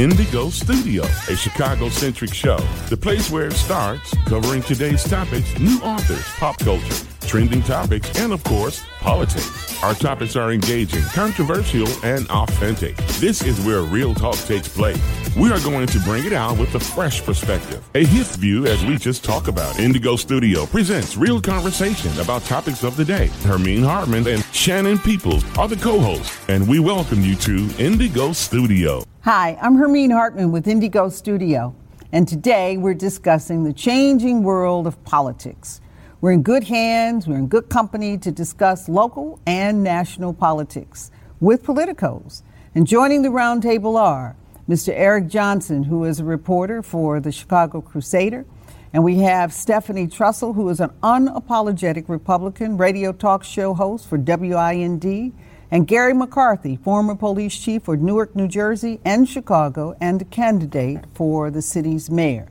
Indigo Studio, a Chicago-centric show. The place where it starts, covering today's topics, new authors, pop culture, trending topics, and of course, politics. Our topics are engaging, controversial, and authentic. This is where real talk takes place. We are going to bring it out with a fresh perspective, a hip view as we just talk about it. Indigo Studio presents real conversation about topics of the day. Hermine Hartman and Shannon Peoples are the co-hosts, and we welcome you to Indigo Studio. Hi, I'm Hermine Hartman with Indigo Studio, and today we're discussing the changing world of politics. We're in good hands, we're in good company to discuss local and national politics with politicos. And joining the roundtable are Mr. Eric Johnson, who is a reporter for the Chicago Crusader. And we have Stephanie Trussell, who is an unapologetic Republican radio talk show host for WIND. And Gary McCarthy, former police chief for Newark, New Jersey, and Chicago, and a candidate for the city's mayor.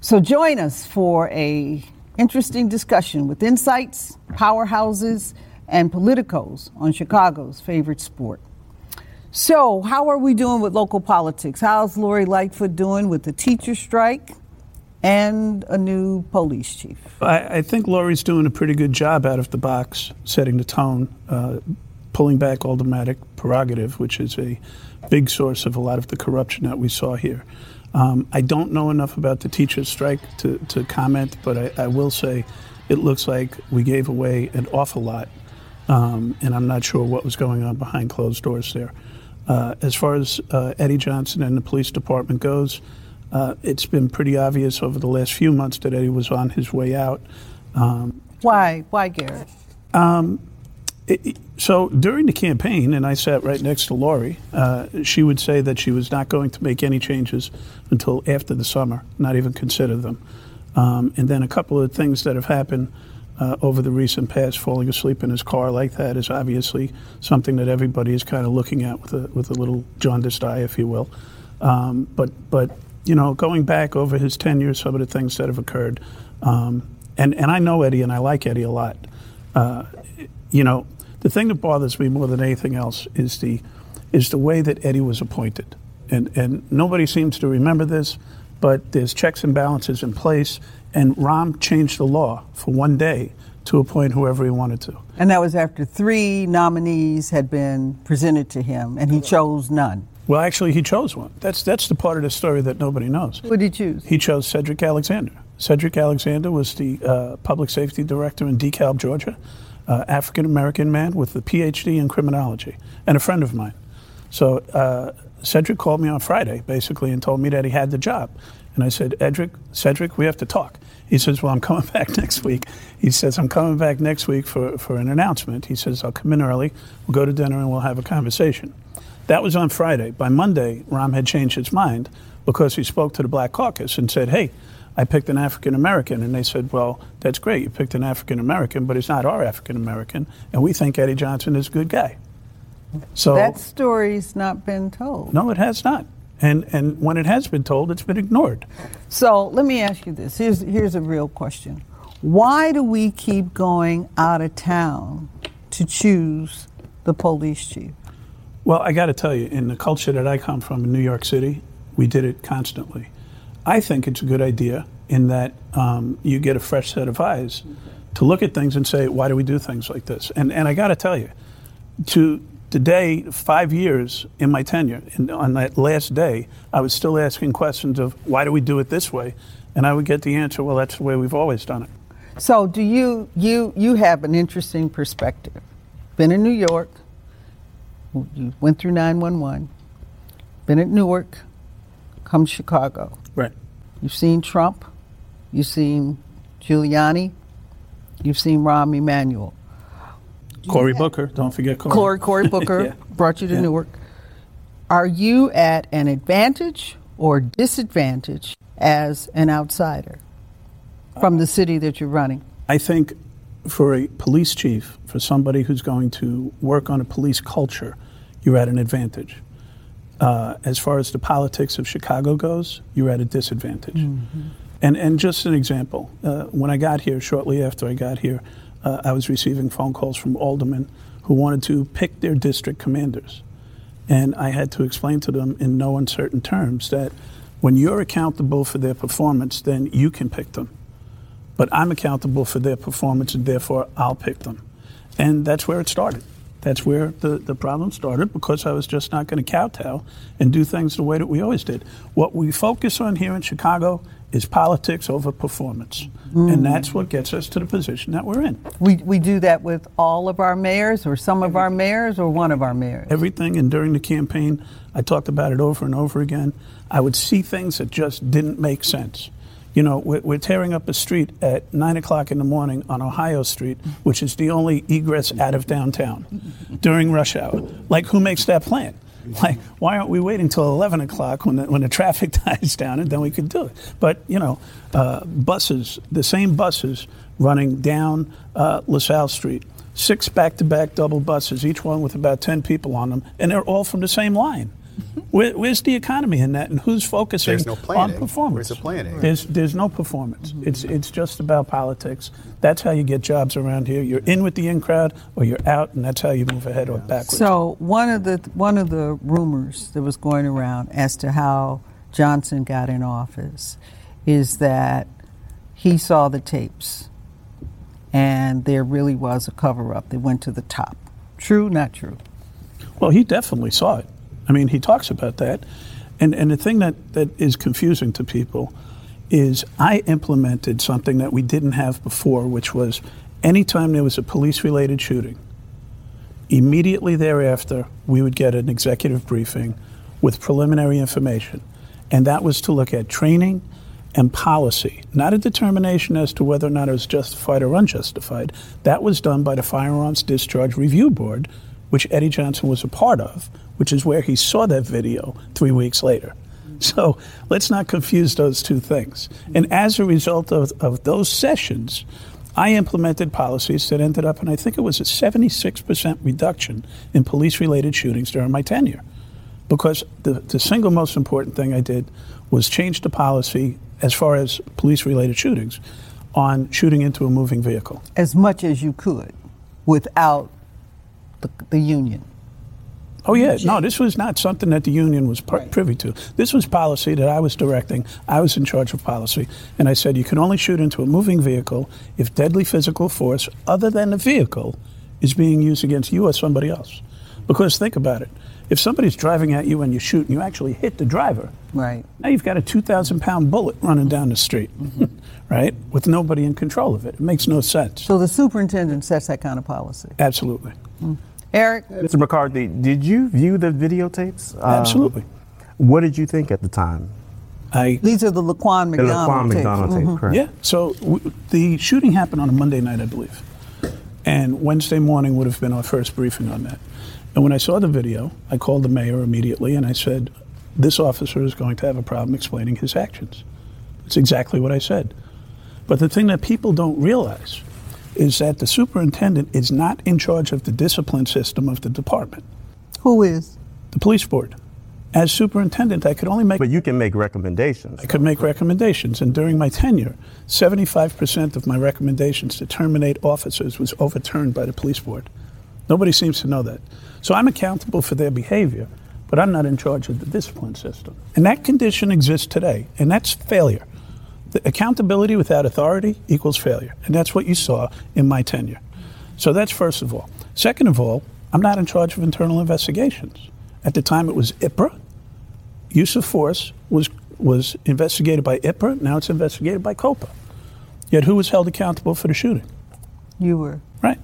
So join us for an interesting discussion with insights, powerhouses, and politicos on Chicago's favorite sport. So, how are we doing with local politics? How's Lori Lightfoot doing with the teacher strike and a new police chief? I think Lori's doing a pretty good job out of the box, setting the tone, pulling back all automatic prerogative, which is a big source of a lot of the corruption that we saw here. I don't know enough about the teacher strike to comment, but I will say it looks like we gave away an awful lot, and I'm not sure what was going on behind closed doors there. As far as Eddie Johnson and the police department goes, it's been pretty obvious over the last few months that Eddie was on his way out. Why, Garrett? So during the campaign, and I sat right next to Lori, she would say that she was not going to make any changes until after the summer, not even consider them. And then a couple of things that have happened over the recent past, falling asleep in his car like that is obviously something that everybody is kind of looking at with a little jaundiced eye, if you will. But you know, going back over his tenure, some of the things that have occurred, and I know Eddie and I like Eddie a lot. You know, the thing that bothers me more than anything else is the way that Eddie was appointed, and nobody seems to remember this, but there's checks and balances in place, and Rahm changed the law for one day to appoint whoever he wanted to. And that was after three nominees had been presented to him, and he chose none. Well, actually, he chose one. That's the part of the story that nobody knows. Who did he choose? He chose Cedric Alexander. Cedric Alexander was the public safety director in DeKalb, Georgia, African-American man with a PhD in criminology, and a friend of mine. So Cedric called me on Friday, basically, and told me that he had the job. And I said, Cedric, we have to talk. He says, well, I'm coming back next week. He says, I'm coming back next week for an announcement. He says, I'll come in early, we'll go to dinner, and we'll have a conversation. That was on Friday. By Monday, Rahm had changed his mind because he spoke to the Black Caucus and said, hey, I picked an African-American. And they said, well, that's great. You picked an African-American, but he's not our African-American. And we think Eddie Johnson is a good guy. So that story's not been told. No, it has not. And when it has been told, it's been ignored. So let me ask you this. Here's a real question. Why do we keep going out of town to choose the police chief? Well, I got to tell you, in the culture that I come from in New York City, we did it constantly. I think it's a good idea in that you get a fresh set of eyes to look at things and say, why do we do things like this? And I got to tell you, to today, 5 years in my tenure, on that last day, I was still asking questions of why do we do it this way? And I would get the answer, well, that's the way we've always done it. So do you have an interesting perspective. Been in New York. You went through 911, been at Newark, come Chicago. Right. You've seen Trump, you've seen Giuliani, you've seen Rahm Emanuel. Cory Booker, don't forget Cory. Cory Booker yeah. Brought you to Newark. Are you at an advantage or disadvantage as an outsider from the city that you're running? I think for a police chief, for somebody who's going to work on a police culture, you're at an advantage. As far as the politics of Chicago goes, you're at a disadvantage. Mm-hmm. And just an example, when I got here, shortly after I got here, I was receiving phone calls from aldermen who wanted to pick their district commanders. And I had to explain to them in no uncertain terms that when you're accountable for their performance, then you can pick them. But I'm accountable for their performance, and therefore I'll pick them. And that's where it started. That's where the problem started, because I was just not going to kowtow and do things the way that we always did. What we focus on here in Chicago is politics over performance. Mm. And that's what gets us to the position that we're in. We do that with all of our mayors, or some of our mayors, or one of our mayors. Everything. And during the campaign, I talked about it over and over again. I would see things that just didn't make sense. You know, we're tearing up a street at 9 o'clock in the morning on Ohio Street, which is the only egress out of downtown during rush hour. Like, who makes that plan? Like, why aren't we waiting till 11 o'clock when the traffic dies down, and then we could do it? But, you know, buses, the same buses running down LaSalle Street, 6 back-to-back double buses, each one with about 10 people on them, and they're all from the same line. Where's the economy in that, and who's focusing on performance? There's no planning. There's no performance. Mm-hmm. It's just about politics. That's how you get jobs around here. You're in with the in crowd, or you're out, and that's how you move ahead or backwards. So one of the rumors that was going around as to how Johnson got in office is that he saw the tapes, and there really was a cover-up. They went to the top. True, not true? Well, he definitely saw it. I mean, he talks about that. And the thing that is confusing to people is I implemented something that we didn't have before, which was anytime there was a police-related shooting, immediately thereafter, we would get an executive briefing with preliminary information. And that was to look at training and policy, not a determination as to whether or not it was justified or unjustified. That was done by the Firearms Discharge Review Board, which Eddie Johnson was a part of, which is where he saw that video 3 weeks later. So let's not confuse those two things. And as a result of those sessions, I implemented policies that ended up, and I think it was a 76% reduction in police-related shootings during my tenure, because the single most important thing I did was change the policy as far as police-related shootings on shooting into a moving vehicle. As much as you could without the union. Oh, yeah. No, this was not something that the union was privy to. This was policy that I was directing. I was in charge of policy. And I said, you can only shoot into a moving vehicle if deadly physical force other than the vehicle is being used against you or somebody else. Because think about it. If somebody's driving at you and you shoot and you actually hit the driver, right? Now you've got a 2,000-pound bullet running down the street, mm-hmm. right, with nobody in control of it. It makes no sense. So the superintendent sets that kind of policy. Absolutely. Mm-hmm. Eric? Mr. McCarthy, did you view the videotapes? Absolutely. What did you think at the time? These are the Laquan McDonald tapes. Mm-hmm. Correct. Yeah, so the shooting happened on a Monday night, I believe. And Wednesday morning would have been our first briefing on that. And when I saw the video, I called the mayor immediately and I said, this officer is going to have a problem explaining his actions. That's exactly what I said. But the thing that people don't realize is that the superintendent is not in charge of the discipline system of the department. Who is? The police board. As superintendent, I could only make... But you can make recommendations. I could make recommendations. And during my tenure, 75% of my recommendations to terminate officers was overturned by the police board. Nobody seems to know that. So I'm accountable for their behavior, but I'm not in charge of the discipline system. And that condition exists today, and that's failure. The accountability without authority equals failure. And that's what you saw in my tenure. So that's first of all. Second of all, I'm not in charge of internal investigations. At the time, it was IPRA. Use of force was investigated by IPRA. Now it's investigated by COPA. Yet who was held accountable for the shooting? You were. Right.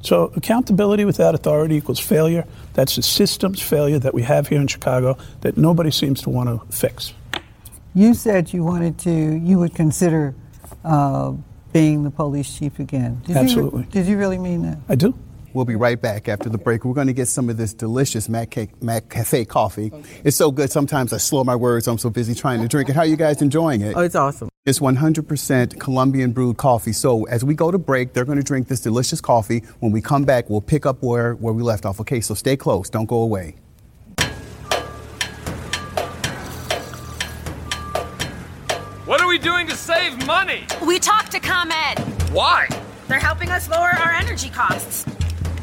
So accountability without authority equals failure. That's the system's failure that we have here in Chicago that nobody seems to want to fix. You said you would consider being the police chief again. Absolutely. Did you really mean that? I do. We'll be right back after the break. We're going to get some of this delicious Mac Cafe coffee. Okay. It's so good. Sometimes I slow my words. I'm so busy trying to drink it. How are you guys enjoying it? Oh, it's awesome. It's 100% Colombian brewed coffee. So as we go to break, they're going to drink this delicious coffee. When we come back, we'll pick up where we left off. Okay, so stay close. Don't go away. What are we doing to save money? We talked to ComEd. Why? They're helping us lower our energy costs.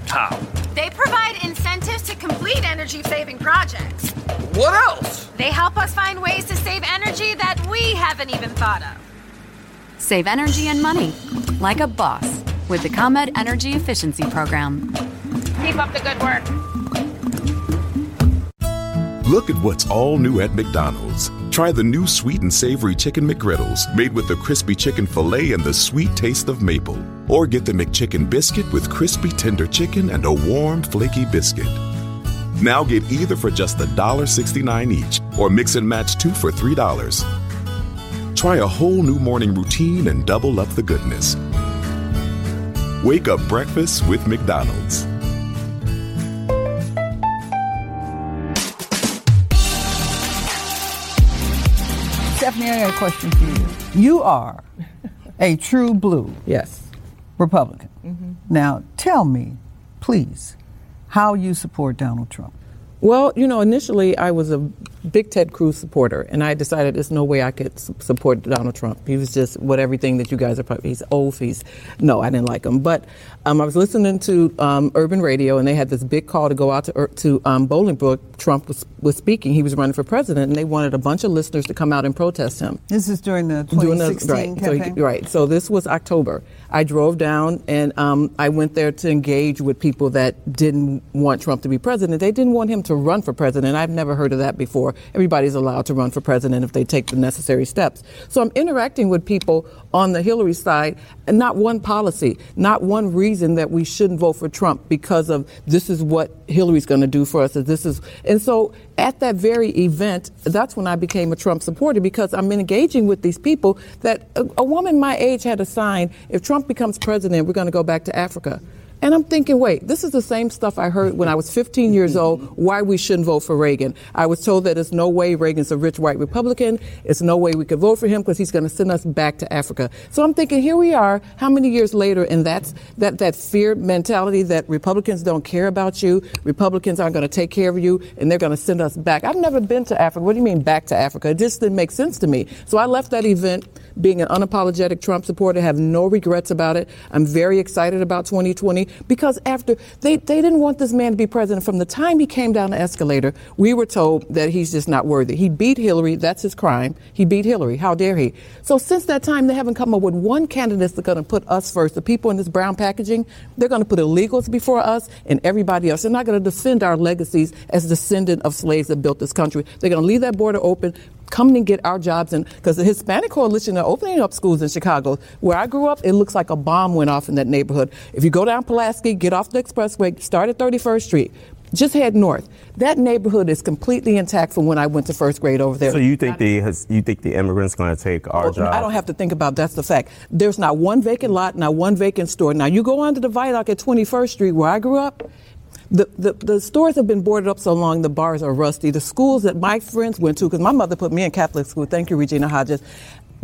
How? They provide incentives to complete energy-saving projects. What else? They help us find ways to save energy that we haven't even thought of. Save energy and money, like a boss, with the ComEd Energy Efficiency Program. Keep up the good work. Look at what's all new at McDonald's. Try the new sweet and savory chicken McGriddles, made with the crispy chicken filet and the sweet taste of maple. Or get the McChicken Biscuit with crispy tender chicken and a warm flaky biscuit. Now get either for just $1.69 each, or mix and match two for $3. Try a whole new morning routine and double up the goodness. Wake up breakfast with McDonald's. Stephanie, I got a question for you. You are a true blue Republican. Mm-hmm. Now, tell me, please, how you support Donald Trump. Well, you know, initially I was a big Ted Cruz supporter, and I decided there's no way I could support Donald Trump. He was just what everything that you guys are probably, he's old, he's, no, I didn't like him. But I was listening to urban radio, and they had this big call to go out to Bolingbrook. Trump was speaking. He was running for president, and they wanted a bunch of listeners to come out and protest him. This is during the 2016 campaign? So this was October. I drove down, and I went there to engage with people that didn't want Trump to be president. They didn't want him to run for president. I've never heard of that before. Everybody's allowed to run for president if they take the necessary steps. So I'm interacting with people on the Hillary side, and not one policy, not one reason that we shouldn't vote for Trump because of this is what Hillary's going to do for us. And so at that very event, that's when I became a Trump supporter, because I'm engaging with these people that a woman my age had a sign, if Trump becomes president, we're going to go back to Africa. And I'm thinking, wait, this is the same stuff I heard when I was 15 years old, why we shouldn't vote for Reagan. I was told that there's no way Reagan's a rich white Republican. It's no way we could vote for him because he's going to send us back to Africa. So I'm thinking, here we are, how many years later, and that's that fear mentality that Republicans don't care about you, Republicans aren't going to take care of you, and they're going to send us back. I've never been to Africa. What do you mean back to Africa? It just didn't make sense to me. So I left that event being an unapologetic Trump supporter, have no regrets about it. I'm very excited about 2020. Because after they didn't want this man to be president. From the time he came down the escalator, we were told that he's just not worthy. He beat Hillary. That's his crime. He beat Hillary. How dare he? So since that time, they haven't come up with one candidate that's going to put us first. The people in this brown packaging, they're going to put illegals before us and everybody else. They're not going to defend our legacies as descendant of slaves that built this country. They're going to leave that border open, come and get our jobs in, because the Hispanic Coalition are opening up schools in Chicago. Where I grew up, it looks like a bomb went off in that neighborhood. If you go down Pulaski, get off the expressway, start at 31st Street, just head north. That neighborhood is completely intact from when I went to first grade over there. So you think the immigrants going to take our job? I don't have to think about it. That's the fact. There's not one vacant lot, not one vacant store. Now, you go onto the viaduct at 21st Street where I grew up, The stores have been boarded up so long, the bars are rusty. The schools that my friends went to, because my mother put me in Catholic school, thank you, Regina Hodges,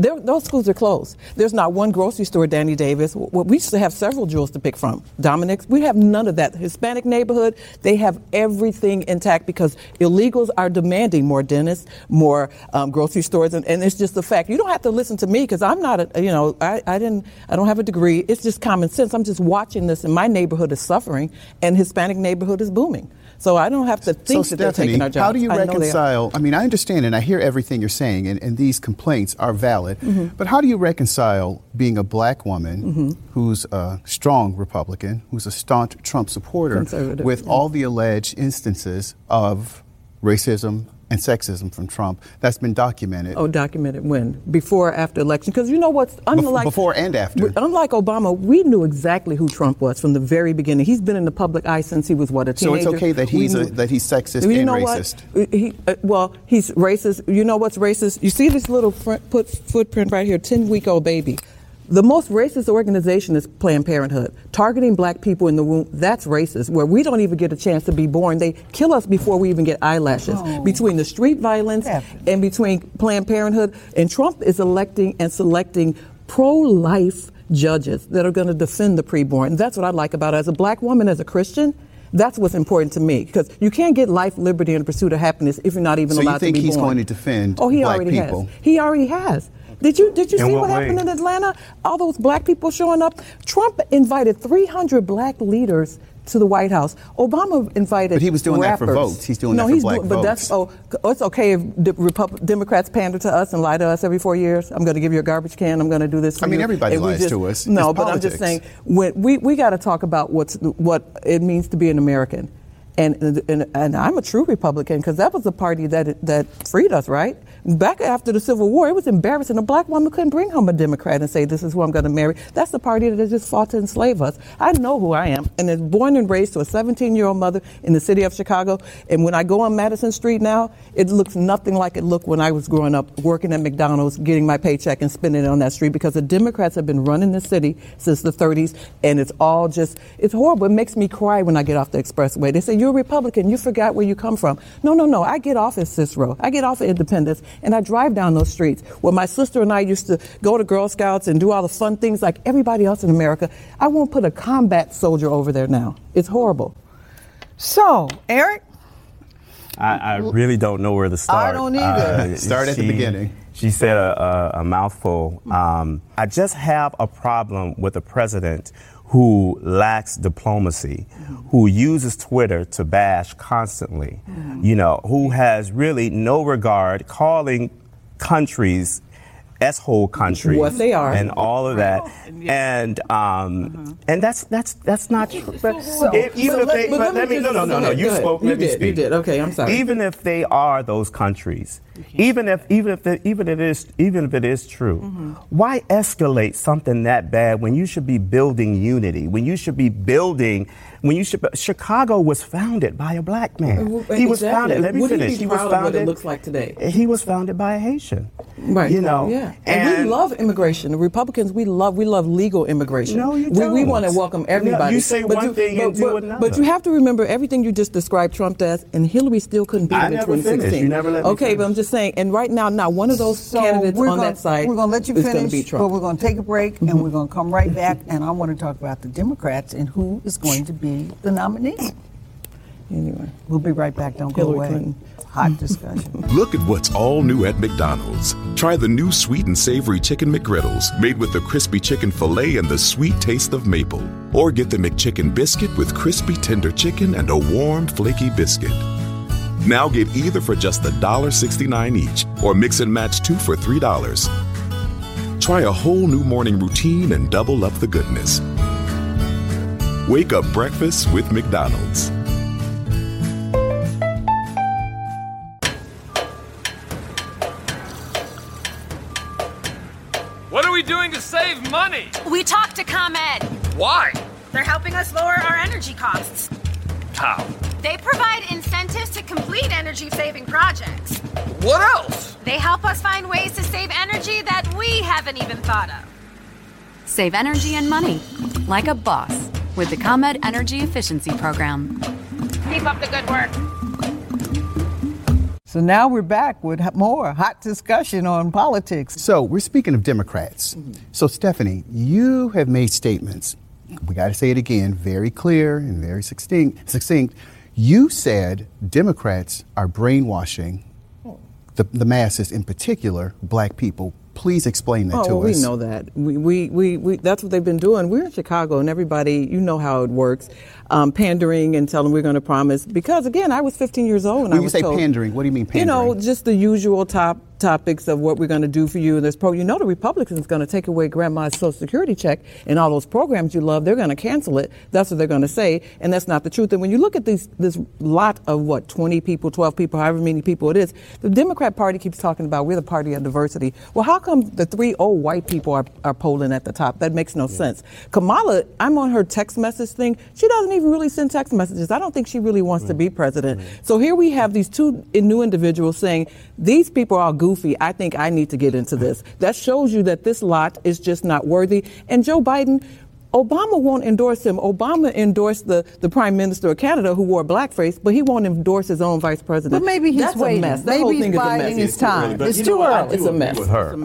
those schools are closed. There's not one grocery store, Danny Davis. Well, we used to have several jewels to pick from. Dominic's, we have none of that. The Hispanic neighborhood, they have everything intact because illegals are demanding more dentists, more grocery stores, and it's just a fact. You don't have to listen to me because I'm not, I don't have a degree. It's just common sense. I'm just watching this, and my neighborhood is suffering, and Hispanic neighborhood is booming. So I don't have to think that they're taking our jobs. How do you reconcile? I mean, I understand and I hear everything you're saying, and these complaints are valid. Mm-hmm. But how do you reconcile being a black woman who's a strong Republican, who's a staunch Trump supporter, with all the alleged instances of racism and sexism from Trump that's been documented? Oh, documented when? Before or after election? Because you know what's unlike... Before and after. Unlike Obama, we knew exactly who Trump was from the very beginning. He's been in the public eye since he was, a teenager? So it's okay that he's sexist and racist? He's racist. You know what's racist? You see this little footprint right here, 10-week-old baby. The most racist organization is Planned Parenthood, targeting black people in the womb. That's racist, where we don't even get a chance to be born. They kill us before we even get eyelashes. Oh. Between the street violence and between Planned Parenthood, and Trump is electing and selecting pro-life judges that are going to defend the preborn. That's what I like about it. As a black woman, as a Christian, that's what's important to me, because you can't get life, liberty, and the pursuit of happiness if you're not even allowed to be born. So you think he's going to defend black people? He already has. Did you see what happened in Atlanta? All those black people showing up. Trump invited 300 black leaders to the White House. Obama invited rappers. But he was doing rappers. That for votes. He's doing that for black votes. No, he's doing, but that's, it's okay if Democrats pander to us and lie to us every 4 years. I'm going to give you a garbage can. I'm going to do this for you. I mean, everybody lies to us. No, but I'm just saying, we got to talk about what it means to be an American. And I'm a true Republican because that was the party that freed us, right? Back after the Civil War, it was embarrassing. A black woman couldn't bring home a Democrat and say, this is who I'm going to marry. That's the party that just fought to enslave us. I know who I am. And is born and raised to a 17-year-old mother in the city of Chicago. And when I go on Madison Street now, it looks nothing like it looked when I was growing up, working at McDonald's, getting my paycheck and spending it on that street, because the Democrats have been running this city since the 30s. And it's all just, it's horrible. It makes me cry when I get off the expressway. They say, you're a Republican. You forgot where you come from. No. I get off at Cicero. I get off at Independence, and I drive down those streets where my sister and I used to go to Girl Scouts and do all the fun things like everybody else in America. I won't put a combat soldier over there now. It's horrible. So, Eric? I really don't know where to start. I don't either. Start at the beginning. She said a mouthful. I just have a problem with a president who lacks diplomacy, who uses Twitter to bash constantly, who has really no regard, calling countries S-hole countries, what they are, and all of that, and that's not true. Let me speak. Okay, I'm sorry. Even if they are those countries, even if it is true, why escalate something that bad when you should be building unity? Chicago was founded by a black man. He was founded. Let me finish. He was founded. What it looks like today. He was founded by a Haitian. Right. Yeah. And we love immigration. The Republicans, we love legal immigration. No, you don't. We want to welcome everybody. No, you say one thing and do another. But you have to remember everything you just described Trump as, and Hillary still couldn't beat him in 2016. You never let me finish. But I'm just saying, and right now, not one of those candidates on that side is going to beat Trump. But we're going to take a break, and we're going to come right back, and I want to talk about the Democrats and who is going to be the nominee. Anyway, we'll be right back. Don't go away. Clinton. Hot discussion. Look at what's all new at McDonald's. Try the new sweet and savory chicken McGriddles made with the crispy chicken filet and the sweet taste of maple. Or get the McChicken Biscuit with crispy tender chicken and a warm flaky biscuit. Now get either for just $1.69 each or mix and match two for $3. Try a whole new morning routine and double up the goodness. Wake up breakfast with McDonald's. Doing to save money? We talked to ComEd. Why? They're helping us lower our energy costs. How? They provide incentives to complete energy-saving projects. What else? They help us find ways to save energy that we haven't even thought of. Save energy and money, like a boss, with the ComEd Energy Efficiency Program. Keep up the good work. So now we're back with more hot discussion on politics. So we're speaking of Democrats. So Stephanie, you have made statements, we got to say it again, very clear and very succinct. You said Democrats are brainwashing the masses, in particular black people. Please explain that to us. Oh, we know that. We that's what they've been doing. We're in Chicago, and everybody, you know how it works, pandering and telling we're going to promise. Because, again, I was 15 years old, and I was told. When you say pandering, what do you mean pandering? Just the usual topics of what we're going to do for you. There's the Republicans going to take away grandma's Social Security check and all those programs you love. They're going to cancel it. That's what they're going to say, and that's not the truth. And when you look at this lot of 20 people, 12 people, however many people it is, the Democrat Party keeps talking about we're the party of diversity. Well, how come the three old white people are polling at the top? That makes no sense. Kamala, I'm on her text message thing. She doesn't even really send text messages. I don't think she really wants to be president. So here we have these two new individuals saying these people are all goofy. I think I need to get into this. That shows you that this lot is just not worthy. And Joe Biden, Obama won't endorse him. Obama endorsed the Prime Minister of Canada who wore blackface, but he won't endorse his own vice president. But maybe he's waiting. That's a mess. That whole thing is a mess. His time. It's too early. It's a mess. With her.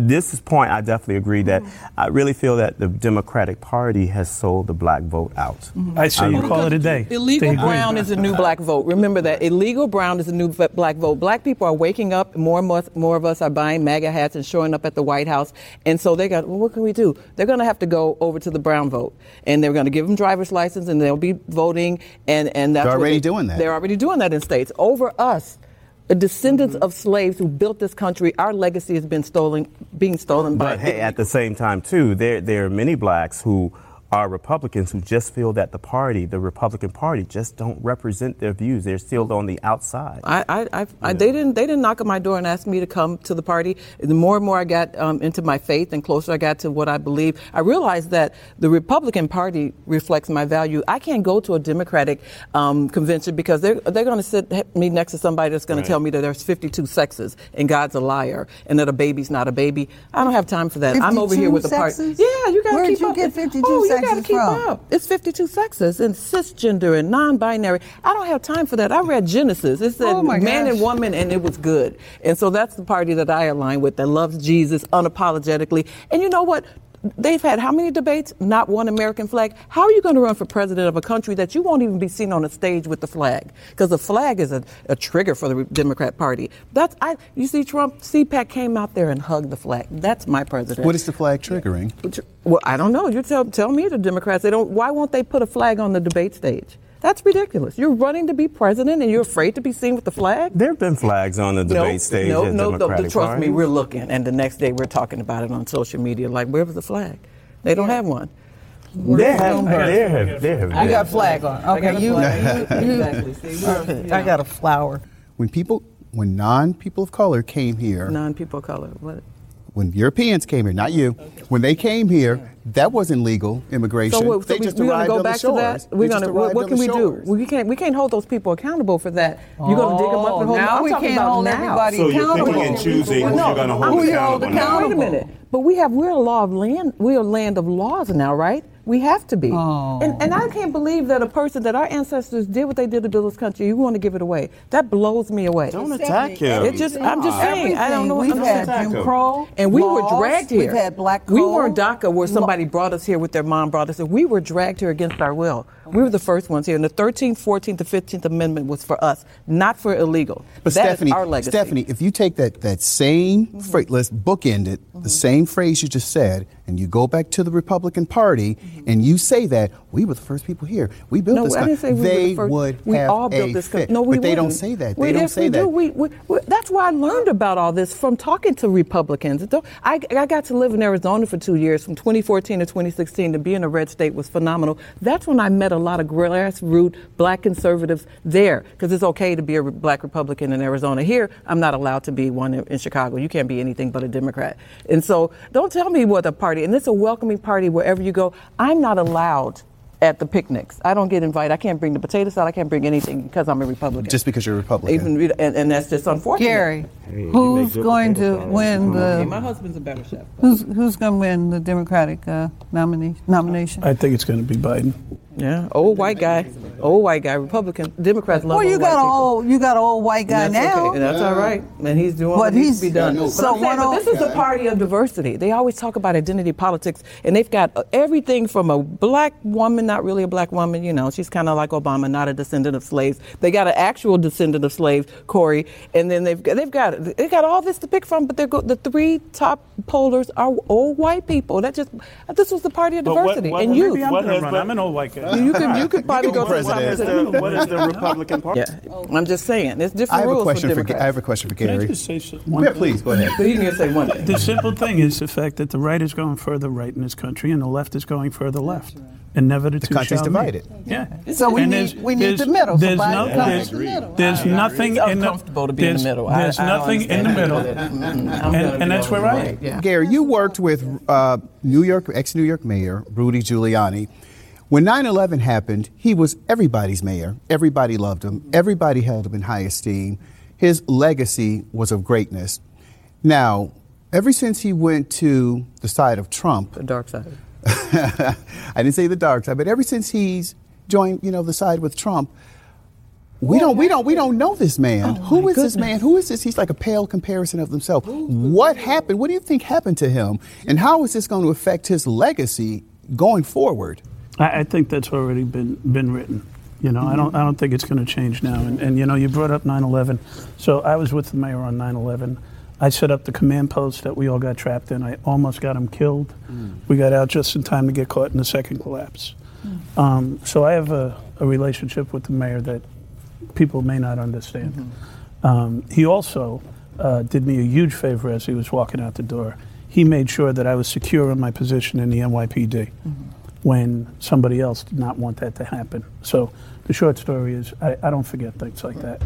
This point, I definitely agree that I really feel that the Democratic Party has sold the black vote out. So you call it a day. Illegal brown is a new black vote. Remember that. Illegal brown is a new black vote. Black people are waking up. More of us are buying MAGA hats and showing up at the White House. And so they got, what can we do? They're going to have to go over to to the brown vote, and they're going to give them driver's license, and they'll be voting, and that's they're already doing that. They're already doing that in states over us. The descendants of slaves who built this country, our legacy has been stolen by. But hey, at the same time, too, there are many blacks who are Republicans who just feel that the party, the Republican Party, just don't represent their views. They're still on the outside. They didn't knock at my door and ask me to come to the party. The more and more I got into my faith and closer I got to what I believe, I realized that the Republican Party reflects my value. I can't go to a Democratic convention because they're going to sit me next to somebody that's going to tell me that there's 52 sexes and God's a liar and that a baby's not a baby. I don't have time for that. I'm over here with the party. Sexes? Yeah, you got to keep up. Where did you get 52 sexes? You gotta keep up. It's 52 sexes and cisgender and non-binary. I don't have time for that. I read Genesis. It said man and woman, and it was good. And so that's the party that I align with, that loves Jesus unapologetically. And you know what? They've had how many debates? Not one American flag. How are you going to run for president of a country that you won't even be seen on a stage with the flag? Because the flag is a trigger for the Democrat Party. You see, Trump, CPAC came out there and hugged the flag. That's my president. What is the flag triggering? Well, I don't know. You tell me, the Democrats. Why won't they put a flag on the debate stage? That's ridiculous. You're running to be president and you're afraid to be seen with the flag? There have been flags on the debate stage. No, trust me, we're looking. And the next day we're talking about it on social media. Like, where was the flag? They don't have one. They have. I got a flag on. Okay, you. Exactly. I got a flower. When non-people of color came here. Non-people of color, what? When Europeans came here, not you, when they came here, that wasn't legal immigration. So they just arrived on the shores. What can we do? We can't hold those people accountable for that. You're going to dig them up and hold them. We can't hold everybody accountable. So you're picking and choosing who you're going to hold accountable. Wait a minute. But we're a law of land. We're a land of laws now, right? We have to be. And I can't believe that our ancestors did what they did to build this country. You want to give it away. That blows me away. Don't attack him. I'm just saying. I don't know what to attack him. We've had Jim Crow. And we were dragged here. We've had black coal. We were in DACA where somebody brought us here with their mom brought us here. We were dragged here against our will. We were the first ones here. And the 13th, 14th, and 15th Amendment was for us, not for illegal. But that is our legacy. Stephanie, if you take that same phrase, let's bookend it, the same phrase you just said, and you go back to the Republican Party, and you say that we were the first people here. We built this country. I didn't say we were the first. We all built this country. No, we wouldn't. But they don't say that. They don't say that. That's why I learned about all this from talking to Republicans. I got to live in Arizona for 2 years, from 2014 to 2016, and being a red state was phenomenal. That's when I met a lot of grassroots black conservatives there, because it's okay to be a black Republican in Arizona. Here, I'm not allowed to be one in Chicago. You can't be anything but a Democrat. And so don't tell me what the party. And it's a welcoming party wherever you go. I'm not allowed at the picnics. I don't get invited. I can't bring the potato salad. I can't bring anything because I'm a Republican. Just because you're a Republican. And that's just unfortunate. Gary, who's going to win the... My husband's a better chef. Who's going to win the Democratic nomination? I think it's going to be Biden. Yeah, old white guy, Republican, Democrats love old white people. Well, you got an old white guy now. Okay. And that's all right. And he's doing what needs to be done. This is a party of diversity. They always talk about identity politics, and they've got everything from a black woman, not really a black woman, you know, she's kind of like Obama, not a descendant of slaves. They got an actual descendant of slaves, Cory, and then they've got all this to pick from, but the three top pollers are old white people. This was the party of diversity. And you. I'm an old white guy. You could probably go to the what is the Republican Party? Yeah. I'm just saying, there's different rules for Democrats. I have a question for Gary. Can I just say one thing? Please, go ahead. But you can say one thing. The simple thing is the fact that the right is going further right in this country and the left is going further left. And never the two shall meet. The country's divided. Yeah. So we need the middle. There's nothing in the middle. There's nothing in the middle. And that's where I am. Gary, you worked with ex-New York Mayor Rudy Giuliani. When 9/11 happened, he was everybody's mayor. Everybody loved him. Everybody held him in high esteem. His legacy was of greatness. Now, ever since he went to the side of Trump... The dark side. I didn't say the dark side, but ever since he's joined, the side with Trump, we don't know this man. This man? Who is this? He's like a pale comparison of himself. What happened? What do you think happened to him? And how is this going to affect his legacy going forward? I think that's already been written. I don't think it's going to change now. And you brought up 9/11. So I was with the mayor on 9/11. I set up the command post that we all got trapped in. I almost got him killed. We got out just in time to get caught in the second collapse. So I have a relationship with the mayor that people may not understand. He also did me a huge favor as he was walking out the door. He made sure that I was secure in my position in the NYPD when somebody else did not want that to happen. So the short story is I don't forget things like that.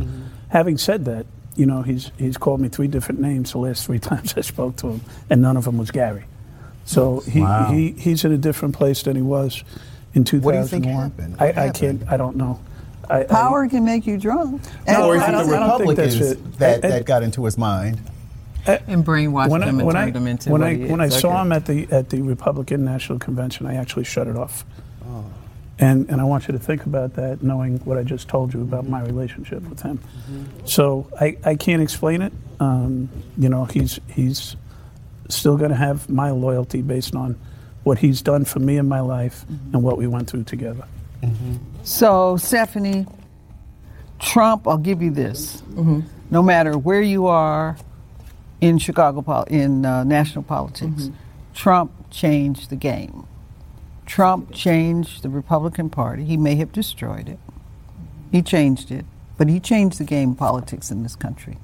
Having said that, you know, he's called me three different names the last three times I spoke to him, and none of them was Gary. So he's in a different place than he was in 2001. What do you think happened? I can't, I don't know. Power can make you drunk. Or is it the Republicans that got into his mind? And brainwashed him and turned him into what he is. When I saw him at the Republican National Convention, I actually shut it off. And I want you to think about that, knowing what I just told you about my relationship with him. So I can't explain it. You know, he's still going to have my loyalty based on what he's done for me in my life and what we went through together. So, Stephanie, Trump, I'll give you this. No matter where you are in Chicago, in national politics, Trump changed the game. Trump changed the Republican Party. He may have destroyed it. He changed it. But he changed the game of politics in this country.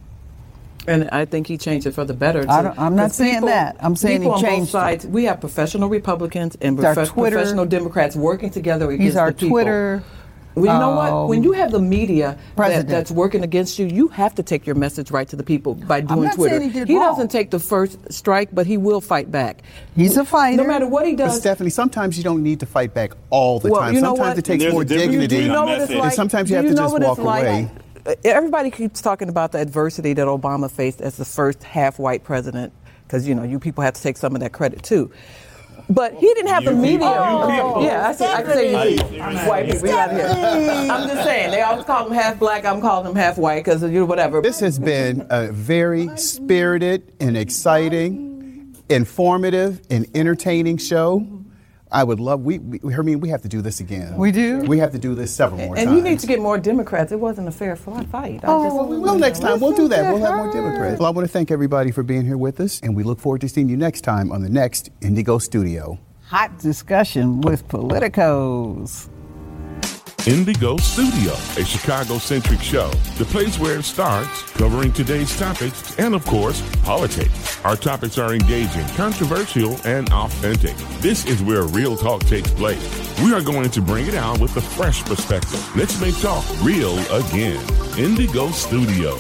And I think he changed it for the better, too. I'm not saying that. I'm saying he changed it. People on both sides. We have professional Republicans and professional Democrats working together against the people. He's our Twitter. Well, you know what? When you have the media that's working against you, you have to take your message right to the people by doing Twitter. He doesn't take the first strike, but he will fight back. He's a fighter. No matter what he does. But Stephanie, sometimes you don't need to fight back all the time. Sometimes it takes more dignity. You know what it's like? Sometimes you have to just walk away. Everybody keeps talking about the adversity that Obama faced as the first half-white president, because, you know, you people have to take some of that credit, too. But he didn't have the media. Yeah, I say white people. I'm just saying, they always call him half black. I'm calling him half white because you know whatever. This has been a very spirited and exciting, informative and entertaining show. I would love. We Hermine, we have to do this again. We do. We have to do this several more times. And you need to get more Democrats. It wasn't a fair fight. Well, next time we'll do that. We'll have more Democrats. Well, I want to thank everybody for being here with us, and we look forward to seeing you next time on the next Indigo Studio. Hot discussion with politicos. Indigo Studio, a Chicago-centric show, the place where it starts, covering today's topics and, of course, politics. Our topics are engaging, controversial, and authentic. This is where real talk takes place. We are going to bring it out with a fresh perspective. Let's make talk real again. Indigo Studio.